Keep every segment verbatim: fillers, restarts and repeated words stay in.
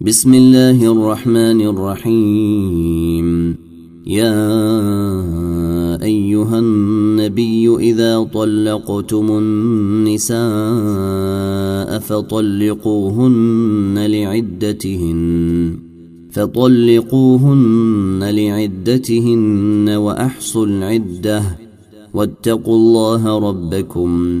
بسم الله الرحمن الرحيم يا أيها النبي إذا طلقتم النساء فطلقوهن لعدتهن فطلقوهن لعدتهن وأحصوا العدة واتقوا الله ربكم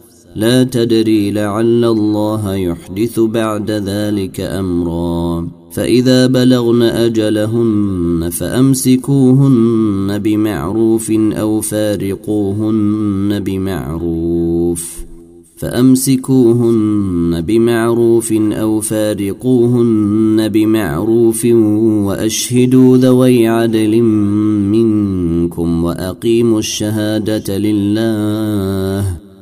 لا تدري لعل الله يحدث بعد ذلك أمرا فإذا بلغن أجلهن فأمسكوهن بمعروف أو فارقوهن بمعروف فأمسكوهن بمعروف أو فارقوهن بمعروف وأشهدوا ذوي عدل منكم وأقيموا الشهادة لله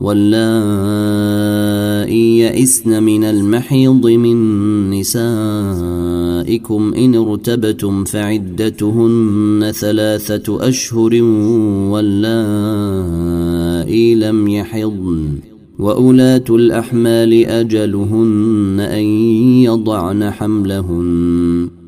واللائي يئسن من المحيض من نسائكم إن ارتبتم فعدتهن ثلاثة أشهر واللائي لم يحضن وأولاة الأحمال أجلهن أن يضعن حملهن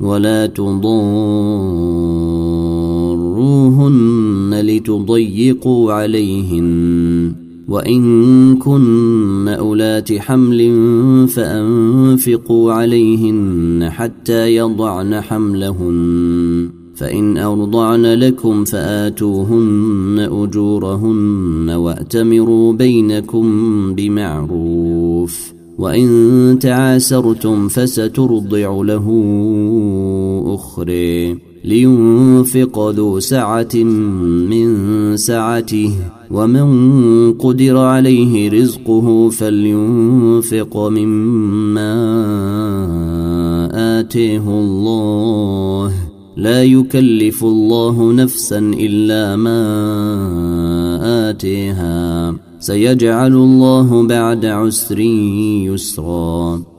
ولا تضاروهن لتضيقوا عليهن وإن كن أولات حمل فأنفقوا عليهن حتى يضعن حملهن فإن أرضعن لكم فآتوهن أجورهن وأتمروا بينكم بمعروف وإن تعاسرتم فسترضع له أخرى لينفق ذو سعة من سعته ومن قدر عليه رزقه فلينفق مما آتاه الله لا يكلف الله نفسا إلا ما آتيها سيجعل الله بعد عسر يسرا